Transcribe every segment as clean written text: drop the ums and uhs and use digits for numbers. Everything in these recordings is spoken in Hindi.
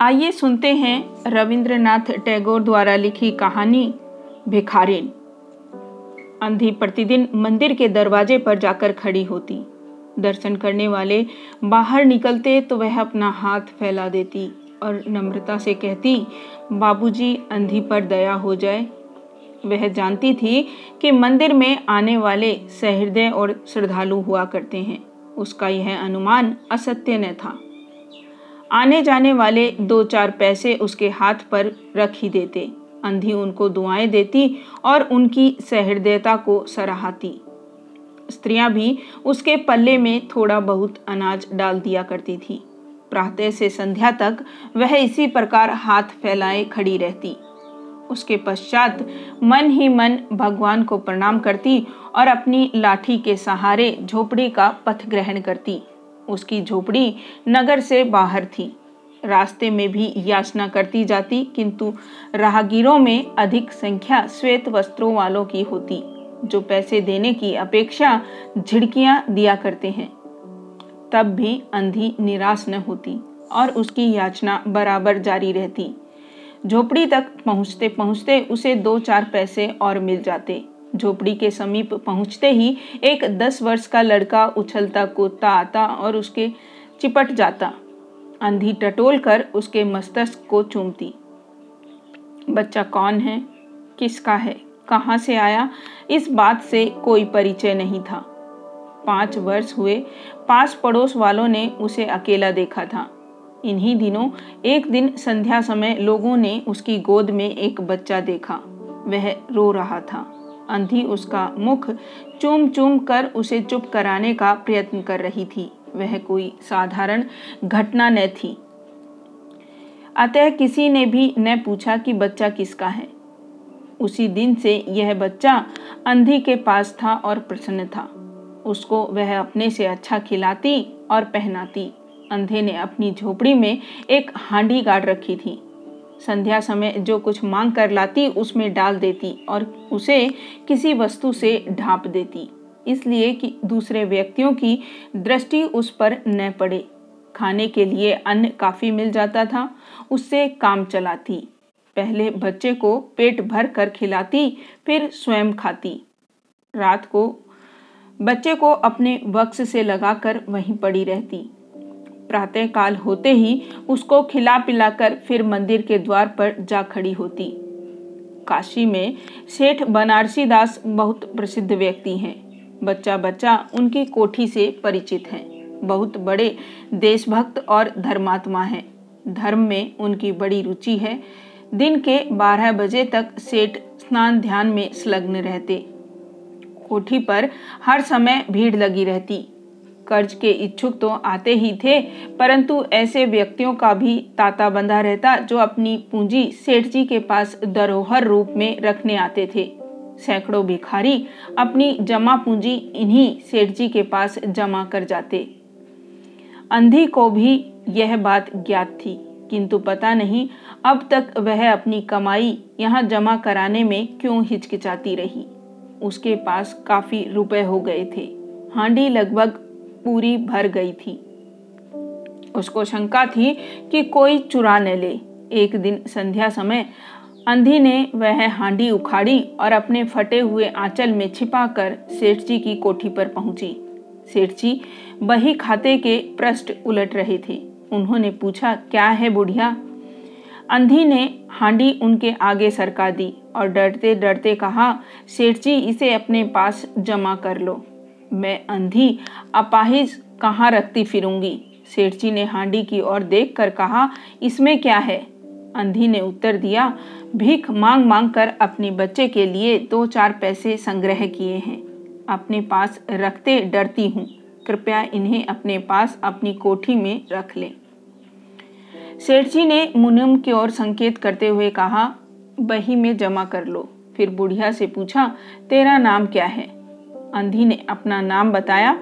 आइए सुनते हैं रविंद्रनाथ टैगोर द्वारा लिखी कहानी भिखारिन। अंधी प्रतिदिन मंदिर के दरवाजे पर जाकर खड़ी होती। दर्शन करने वाले बाहर निकलते तो वह अपना हाथ फैला देती और नम्रता से कहती, बाबूजी अंधी पर दया हो जाए। वह जानती थी कि मंदिर में आने वाले सहृदय और श्रद्धालु हुआ करते हैं। उसका यह अनुमान असत्य न था। आने जाने वाले दो चार पैसे उसके हाथ पर रख ही देते, अंधी उनको दुआएं देती और उनकी सहृदयता को सराहती। स्त्रियां भी उसके पल्ले में थोड़ा बहुत अनाज डाल दिया करती थी। प्रातः से संध्या तक वह इसी प्रकार हाथ फैलाए खड़ी रहती। उसके पश्चात मन ही मन भगवान को प्रणाम करती और अपनी लाठी के सहारे झोपड़ी का पथ ग्रहण करती। उसकी झोपड़ी नगर से बाहर थी। रास्ते में भी याचना करती जाती, किंतु राहगीरों में अधिक संख्या श्वेत वस्त्रों वालों की होती, जो पैसे देने की अपेक्षा झिड़कियां दिया करते हैं। तब भी अंधी निराश न होती और उसकी याचना बराबर जारी रहती। झोपड़ी तक पहुँचते पहुँचते उसे दो चार पैसे और मिल जाते। झोपड़ी के समीप पहुंचते ही एक 10 वर्ष का लड़का उछलता कूदता आता और उसके चिपट जाता। अंधी टटोलकर उसके मस्तक को चूमती। बच्चा कौन है, किसका है, कहाँ से आया, इस बात से कोई परिचय नहीं था। 5 वर्ष हुए, पास पड़ोस वालों ने उसे अकेला देखा था। इन्हीं दिनों एक दिन संध्या समय लोगों ने उसकी गोद में एक बच्चा देखा। वह रो रहा था। अंधी उसका मुख चूम चूम कर उसे चुप कराने का प्रयत्न कर रही थी। वह कोई साधारण घटना न थी, अतः किसी ने भी न पूछा कि बच्चा किसका है। उसी दिन से यह बच्चा अंधी के पास था और प्रसन्न था। उसको वह अपने से अच्छा खिलाती और पहनाती। अंधे ने अपनी झोपड़ी में एक हांडी गाड़ रखी थी। संध्या समय जो कुछ मांग कर लाती उसमें डाल देती और उसे किसी वस्तु से ढांप देती, इसलिए कि दूसरे व्यक्तियों की दृष्टि उस पर न पड़े। खाने के लिए अन्न काफ़ी मिल जाता था, उससे काम चलाती। पहले बच्चे को पेट भर कर खिलाती, फिर स्वयं खाती। रात को बच्चे को अपने वक्स से लगाकर वहीं पड़ी रहती। प्रातः काल होते ही उसको खिला पिलाकर फिर मंदिर के द्वार पर जा खड़ी होती। काशी में सेठ बनारसी दास बहुत प्रसिद्ध व्यक्ति हैं। बच्चा बच्चा उनकी कोठी से परिचित हैं। बहुत बड़े देशभक्त और धर्मात्मा हैं। धर्म में उनकी बड़ी रुचि है। दिन के 12 बजे तक सेठ स्नान ध्यान में संलग्न रहते। कोठी पर हर समय भीड़ लगी रहती। कर्ज के इच्छुक तो आते ही थे, परंतु ऐसे व्यक्तियों का भी तांता बंधा रहता जो अपनी पूंजी सेठ जी के पास धरोहर रूप में रखने आते थे। सैकड़ों भिखारी अपनी जमा पूंजी इन्हीं सेठ जी के पास जमा कर जाते। अंधी को भी यह बात ज्ञात थी, किंतु पता नहीं अब तक वह अपनी कमाई यहाँ जमा कराने में क्यों हिचकिचाती रही। उसके पास काफी रुपए हो गए थे। हांडी लगभग पूरी भर गई थी। उसको शंका थी कि कोई चुरा न ले। एक दिन संध्या समय अंधी ने वह हांडी उखाड़ी और अपने फटे हुए आंचल में छिपाकर सेठ जी की कोठी पर पहुंची। सेठ जी बही खाते के पृष्ठ उलट रहे थे। उन्होंने पूछा, क्या है बुढ़िया? अंधी ने हांडी उनके आगे सरका दी और डरते डरते कहा, सेठ जी इसे अपने पास जमा कर लो। मैं अंधी अपाहिज कहाँ रखती फिरूंगी? सेठ जी ने हांडी की ओर देखकर कहा, इसमें क्या है? अंधी ने उत्तर दिया, भीख मांग मांग कर अपने बच्चे के लिए 2-4 पैसे संग्रह किए हैं। अपने पास रखते डरती हूँ, कृपया इन्हें अपने पास अपनी कोठी में रख लें। सेठ जी ने मुनिम की ओर संकेत करते हुए कहा, बही में जमा कर लो। फिर बुढ़िया से पूछा, तेरा नाम क्या है? अंधी ने अपना नाम बताया।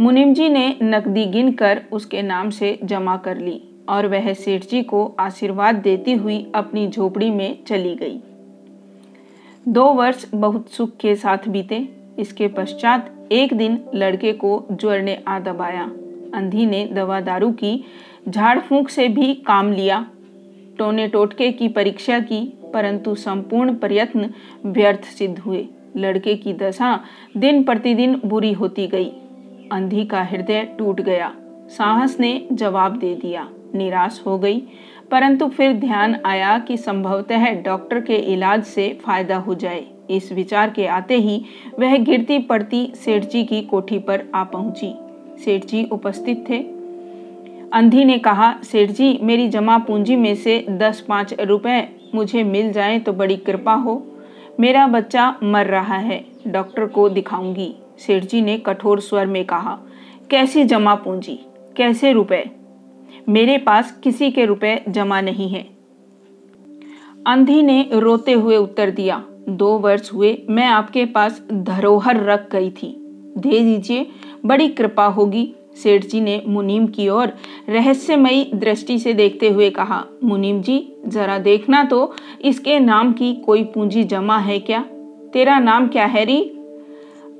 मुनिम जी ने नकदी गिनकर उसके नाम से जमा कर ली और वह सेठ जी को आशीर्वाद देती हुई अपनी झोपड़ी में चली गई। 2 वर्ष बहुत सुख के साथ बीते। इसके पश्चात एक दिन लड़के को ज्वर ने आ दबाया। अंधी ने दवा दारू की, झाड़ फूंक से भी काम लिया। टोने टोटके की परीक्षा की, परंतु संपूर्ण प्रयत्न व्यर्थ सिद्ध हुए। लड़के की दशा दिन प्रतिदिन बुरी होती गई। अंधी का हृदय टूट गया। साहस ने जवाब दे दिया, निराश हो गई, परंतु फिर ध्यान आया कि संभवतः डॉक्टर के इलाज से फायदा हो जाए। इस विचार के आते ही वह गिरती पड़ती सेठ जी की कोठी पर आ पहुंची। सेठ जी उपस्थित थे। अंधी ने कहा, सेठ जी मेरी जमा पूंजी में से 10-5 रुपए मुझे मिल जाए तो बड़ी कृपा हो। मेरा बच्चा मर रहा है, डॉक्टर को दिखाऊंगी। सेठ जी ने कठोर स्वर में कहा, कैसी जमा पूंजी, कैसे रुपए? मेरे पास किसी के रुपए जमा नहीं है। अंधी ने रोते हुए उत्तर दिया, 2 वर्ष हुए मैं आपके पास धरोहर रख गई थी, दे दीजिए, बड़ी कृपा होगी। सेठ जी ने मुनीम की ओर रहस्यमयी दृष्टि से देखते हुए कहा, मुनीम जी जरा देखना तो इसके नाम की कोई पूंजी जमा है क्या? तेरा नाम क्या है री?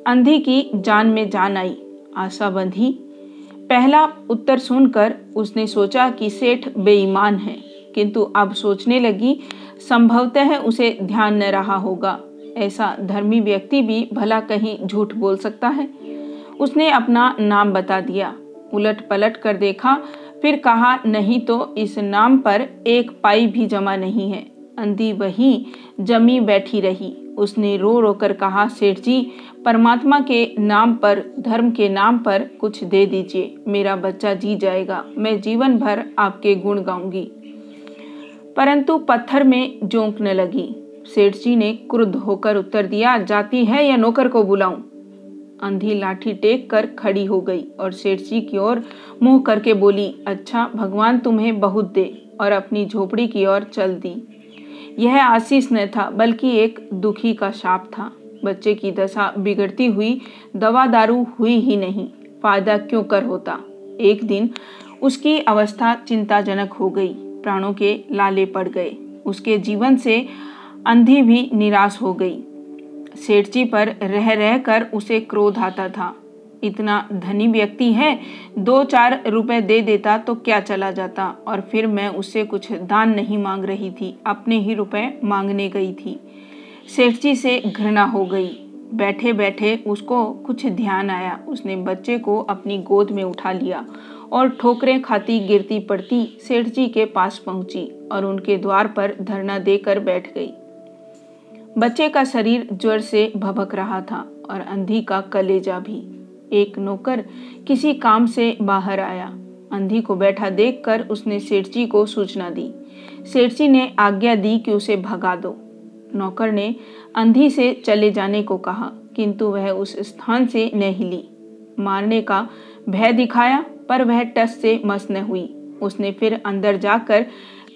अंधी की जान में जान आई। आशा बंधी पहला उत्तर सुनकर उसने सोचा कि सेठ बेईमान है, किंतु अब सोचने लगी संभवतः उसे ध्यान न रहा होगा। ऐसा धर्मी व्यक्ति भी भला कहीं झूठ बोल सकता है। उसने अपना नाम बता दिया, उलट पलट कर देखा, फिर कहा, नहीं तो इस नाम पर 1 पाई भी जमा नहीं है। अंधी वहीं जमी बैठी रही। उसने रो रो कर कहा, सेठ जी परमात्मा के नाम पर, धर्म के नाम पर कुछ दे दीजिए, मेरा बच्चा जी जाएगा, मैं जीवन भर आपके गुण गाऊंगी। परंतु पत्थर में जोंकने लगी। सेठ जी ने क्रुद्ध होकर उत्तर दिया, जाती है या नौकर को बुलाऊं? अंधी लाठी टेक कर खड़ी हो गई और सेठ जी की ओर मुंह करके बोली, अच्छा भगवान तुम्हें बहुत दे, और अपनी झोपड़ी की ओर चल दी। यह आशीष न था बल्कि एक दुखी का शाप था। बच्चे की दशा बिगड़ती हुई, दवा दारू हुई ही नहीं, फायदा क्यों कर होता। एक दिन उसकी अवस्था चिंताजनक हो गई, प्राणों के लाले पड़ गए। उसके जीवन से अंधी भी निराश हो गई। सेठ जी पर रह रह कर उसे क्रोध आता था। इतना धनी व्यक्ति है, 2-4 रुपए दे देता तो क्या चला जाता, और फिर मैं उससे कुछ दान नहीं मांग रही थी, अपने ही रुपए मांगने गई थी। सेठ जी से घृणा हो गई। बैठे बैठे उसको कुछ ध्यान आया। उसने बच्चे को अपनी गोद में उठा लिया और ठोकरें खाती गिरती पड़ती सेठ जी के पास पहुंची और उनके द्वार पर धरना देकर बैठ गई। बच्चे का शरीर ज्वर से भभक रहा था और अंधी का कलेजा भी। एक नौकर किसी काम से बाहर आया। अंधी को बैठा देखकर उसने सेठ जी को सूचना दी। सेठ जी ने आज्ञा दी कि उसे भगा दो। नौकर ने अंधी से चले जाने को कहा, किंतु वह उस स्थान से न हिली। मारने का भय दिखाया पर वह टस से मस न हुई। उसने फिर अंदर जाकर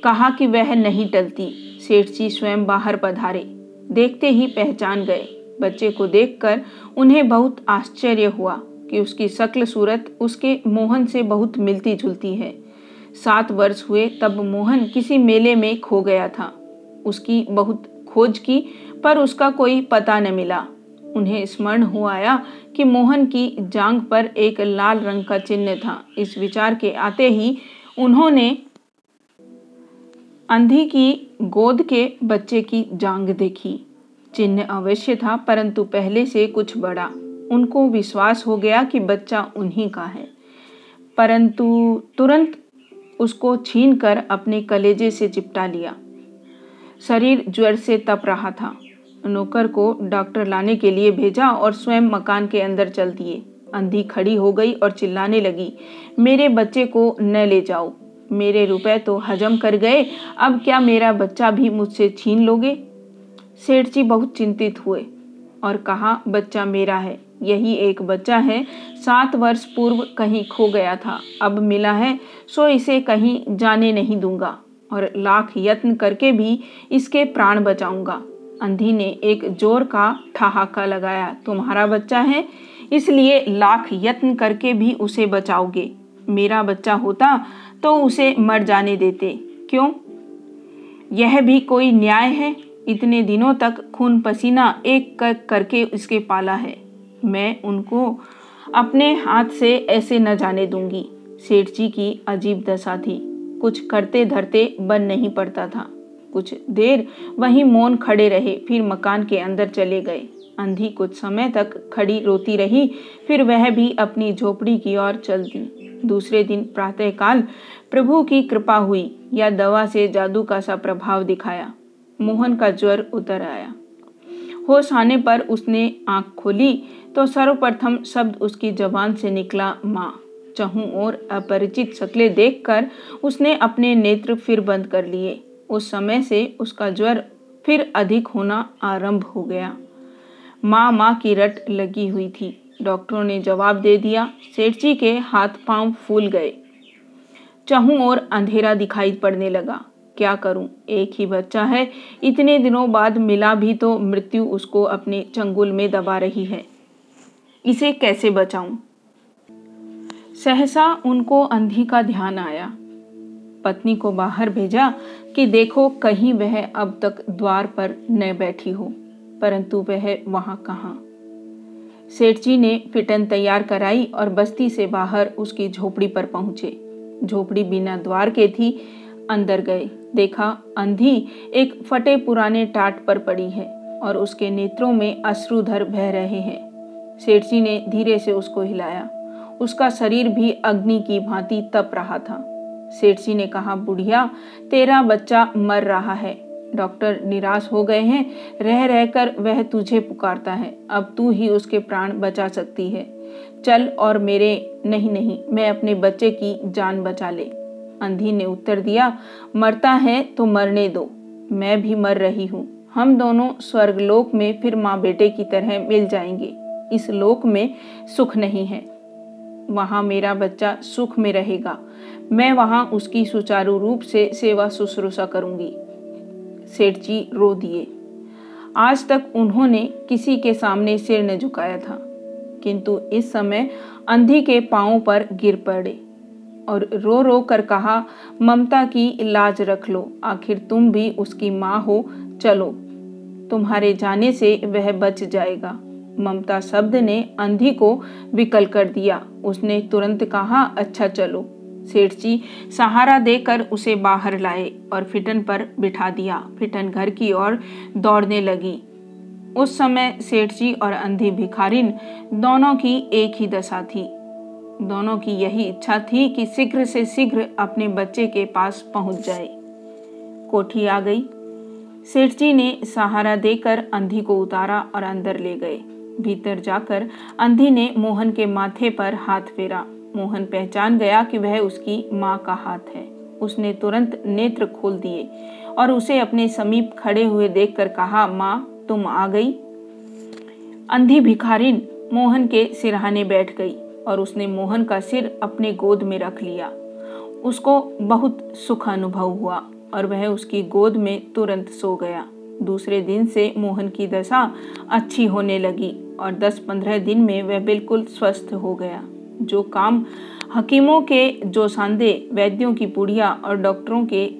कहा कि वह नहीं टलती। सेठ जी स्वयं बाहर पधारे, देखते ही पहचान गए। बच्चे को देखकर उन्हें बहुत आश्चर्य हुआ कि उसकी शक्ल सूरत उसके मोहन से बहुत मिलती जुलती है। 7 वर्ष हुए तब मोहन किसी मेले में खो गया था। उसकी बहुत खोज की पर उसका कोई पता न मिला। उन्हें स्मरण हो आया कि मोहन की जांघ पर एक लाल रंग का चिन्ह था। इस विचार के आते ही उन्होंने अंधी की गोद के बच्चे की जांघ देखी। चिन्ह अवश्य था परंतु पहले से कुछ बड़ा। उनको विश्वास हो गया कि बच्चा उन्हीं का है, परंतु तुरंत उसको छीनकर अपने कलेजे से चिपटा लिया। शरीर ज्वर से तप रहा था। नौकर को डॉक्टर लाने के लिए भेजा और स्वयं मकान के अंदर चल दिए। अंधी खड़ी हो गई और चिल्लाने लगी, मेरे बच्चे को न ले जाओ, मेरे रुपए तो हजम कर गए, अब क्या मेरा बच्चा भी मुझसे छीन लोगे? सेठ जी बहुत चिंतित हुए और कहा, बच्चा मेरा है, यही एक बच्चा है, 7 वर्ष पूर्व कहीं खो गया था, अब मिला है, सो इसे कहीं जाने नहीं दूंगा और लाख यत्न करके भी इसके प्राण बचाऊंगा। अंधी ने एक जोर का ठहाका लगाया, तुम्हारा बच्चा है इसलिए लाख यत्न करके भी उसे बचाओगे, मेरा बच्चा होता तो उसे मर जाने देते क्यों? यह भी कोई न्याय है? इतने दिनों तक खून पसीना एक करके उसके पाला है, मैं उनको अपने हाथ से ऐसे न जाने दूंगी। सेठ जी की अजीब दशा थी। कुछ करते धरते बन नहीं पड़ता था। कुछ देर वहीं मौन खड़े रहे, फिर मकान के अंदर चले गए। अंधी कुछ समय तक खड़ी रोती रही, फिर वह भी अपनी झोपड़ी की ओर चल दी। दूसरे दिन प्रातःकाल प्रभु की कृपा हुई या दवा से जादू का सा प्रभाव दिखाया। मोहन का ज्वर उतर आया। होश आने पर उसने आंख खोली तो सर्वप्रथम शब्द उसकी जबान से निकला, माँ। चहुं और अपरिचित शक्लें देखकर उसने अपने नेत्र फिर बंद कर लिए। उस समय से उसका ज्वर फिर अधिक होना आरंभ हो गया। माँ माँ की रट लगी हुई थी। डॉक्टरों ने जवाब दे दिया। सेठ जी के हाथ पांव फूल गए। चहुं और अंधेरा दिखाई पड़ने लगा। क्या करूं, एक ही बच्चा है, इतने दिनों बाद मिला भी तो मृत्यु उसको अपने चंगुल में दबा रही है। इसे कैसे बचाऊं? सहसा उनको अंधी का ध्यान आया। पत्नी को बाहर भेजा कि देखो कहीं वह अब तक द्वार पर न बैठी हो, परंतु वह वहां कहाँ। सेठ जी ने फिटन तैयार कराई और बस्ती से बाहर उसकी झोपड़ी पर पहुंचे। झोपड़ी बिना द्वार के थी। अंदर गए, देखा अंधी एक फटे पुराने टाट पर पड़ी है और उसके नेत्रों में अश्रुधर बह रहे हैं। सेठ जी ने धीरे से उसको हिलाया। उसका शरीर भी अग्नि की भांति तप रहा था। सेठ जी ने कहा, बुढ़िया, तेरा बच्चा मर रहा है। डॉक्टर निराश हो गए हैं। रह रहकर वह तुझे पुकारता है। अब तू ही उसके प्राण बचा सकती है। चल और मेरे नहीं, मैं अपने बच्चे की जान बचा ले। अंधी ने उत्तर दिया, मरता है तो मरने दो, मैं भी मर रही हूँ। हम दोनों स्वर्गलोक में फिर माँ बेटे की तरह मिल जाएंगे। इस लोक में सुख नहीं है। वहाँ मेरा बच्चा सुख में रहेगा। मैं वहाँ उसकी सुचारू रूप से सेवा शुश्रूषा करूँगी। सेठ जी रो दिए। आज तक उन्होंने किसी के सामने सिर न झुकाया था, किंतु इस समय अंधी के पाँवों पर गिर पड़े और रो रो कर कहा, ममता की लाज रख लो, आखिर तुम भी उसकी माँ हो। चलो, तुम्हारे जाने से वह बच जाएगा। ममता शब्द ने अंधी को विकल कर दिया। उसने तुरंत कहा, अच्छा चलो। सेठ जी सहारा देकर उसे बाहर लाए और फिटन पर बिठा दिया। फिटन घर की ओर दौड़ने लगी। उस समय सेठ जी और अंधी भिखारिन दोनों की एक ही दशा थी। दोनों की यही इच्छा थी कि शीघ्र से शीघ्र अपने बच्चे के पास पहुंच जाए। कोठी आ गई। सेठ जी ने सहारा देकर अंधी को उतारा और अंदर ले गए। भीतर जाकर अंधी ने मोहन के माथे पर हाथ फेरा। मोहन पहचान गया कि वह उसकी माँ का हाथ है। उसने तुरंत नेत्र खोल दिए और उसे अपने समीप खड़े हुए देखकर कहा, माँ, तुम आ गई। अंधी भिखारिन मोहन के सिरहाने बैठ गई और उसने मोहन का सिर अपने गोद में रख लिया। उसको बहुत सुख अनुभव हुआ और वह उसकी गोद में तुरंत सो गया। दूसरे दिन से मोहन की दशा अच्छी होने लगी और 10-15 दिन में वह बिल्कुल स्वस्थ हो गया। जो काम हकीमों के जोसांदे, वैद्यों की पुड़िया और डॉक्टरों के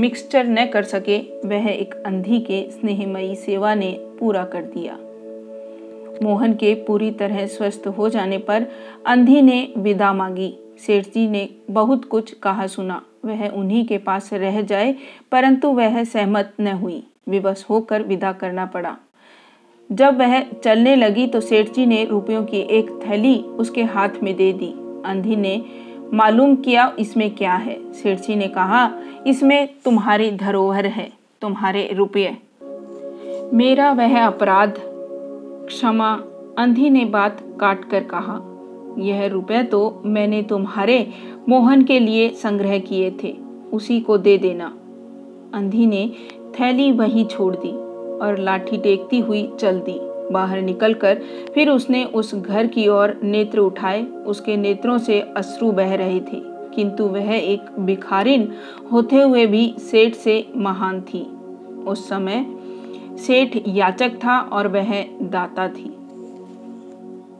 मिक्सचर न कर सके, वह एक अंधी के स्नेहमयी सेवा ने पूरा कर दिया। मोहन के पूरी तरह स्वस्थ हो जाने पर अंधी ने विदा मांगी। सेठ जी ने बहुत कुछ कहा सुना। वह उन्हीं के पास रह जाए, परंतु वह सहमत न हुई। विवश होकर विदा करना पड़ा। जब वह चलने लगी तो सेठ जी ने रुपयों की एक थैली उसके हाथ में दे दी। अंधी ने मालूम किया, इसमें क्या है? सेठ जी ने कहा, इसमें तुम्हारी धरोहर है, तुम्हारे रुपये। मेरा वह अपराध क्षमा। अंधी ने बात काट कर कहा, यह रुपये तो मैंने तुम्हारे मोहन के लिए संग्रह किए थे, उसी को दे देना। अंधी ने थैली वहीं छोड़ दी और लाठी टेकती हुई चल दी। बाहर निकलकर फिर उसने उस घर की ओर नेत्र उठाए। उसके नेत्रों से अश्रु बह रहे थे, किंतु वह एक भिखारिन होते हुए भी सेठ से महान थी। उस समय सेठ याचक था और वह दाता थी।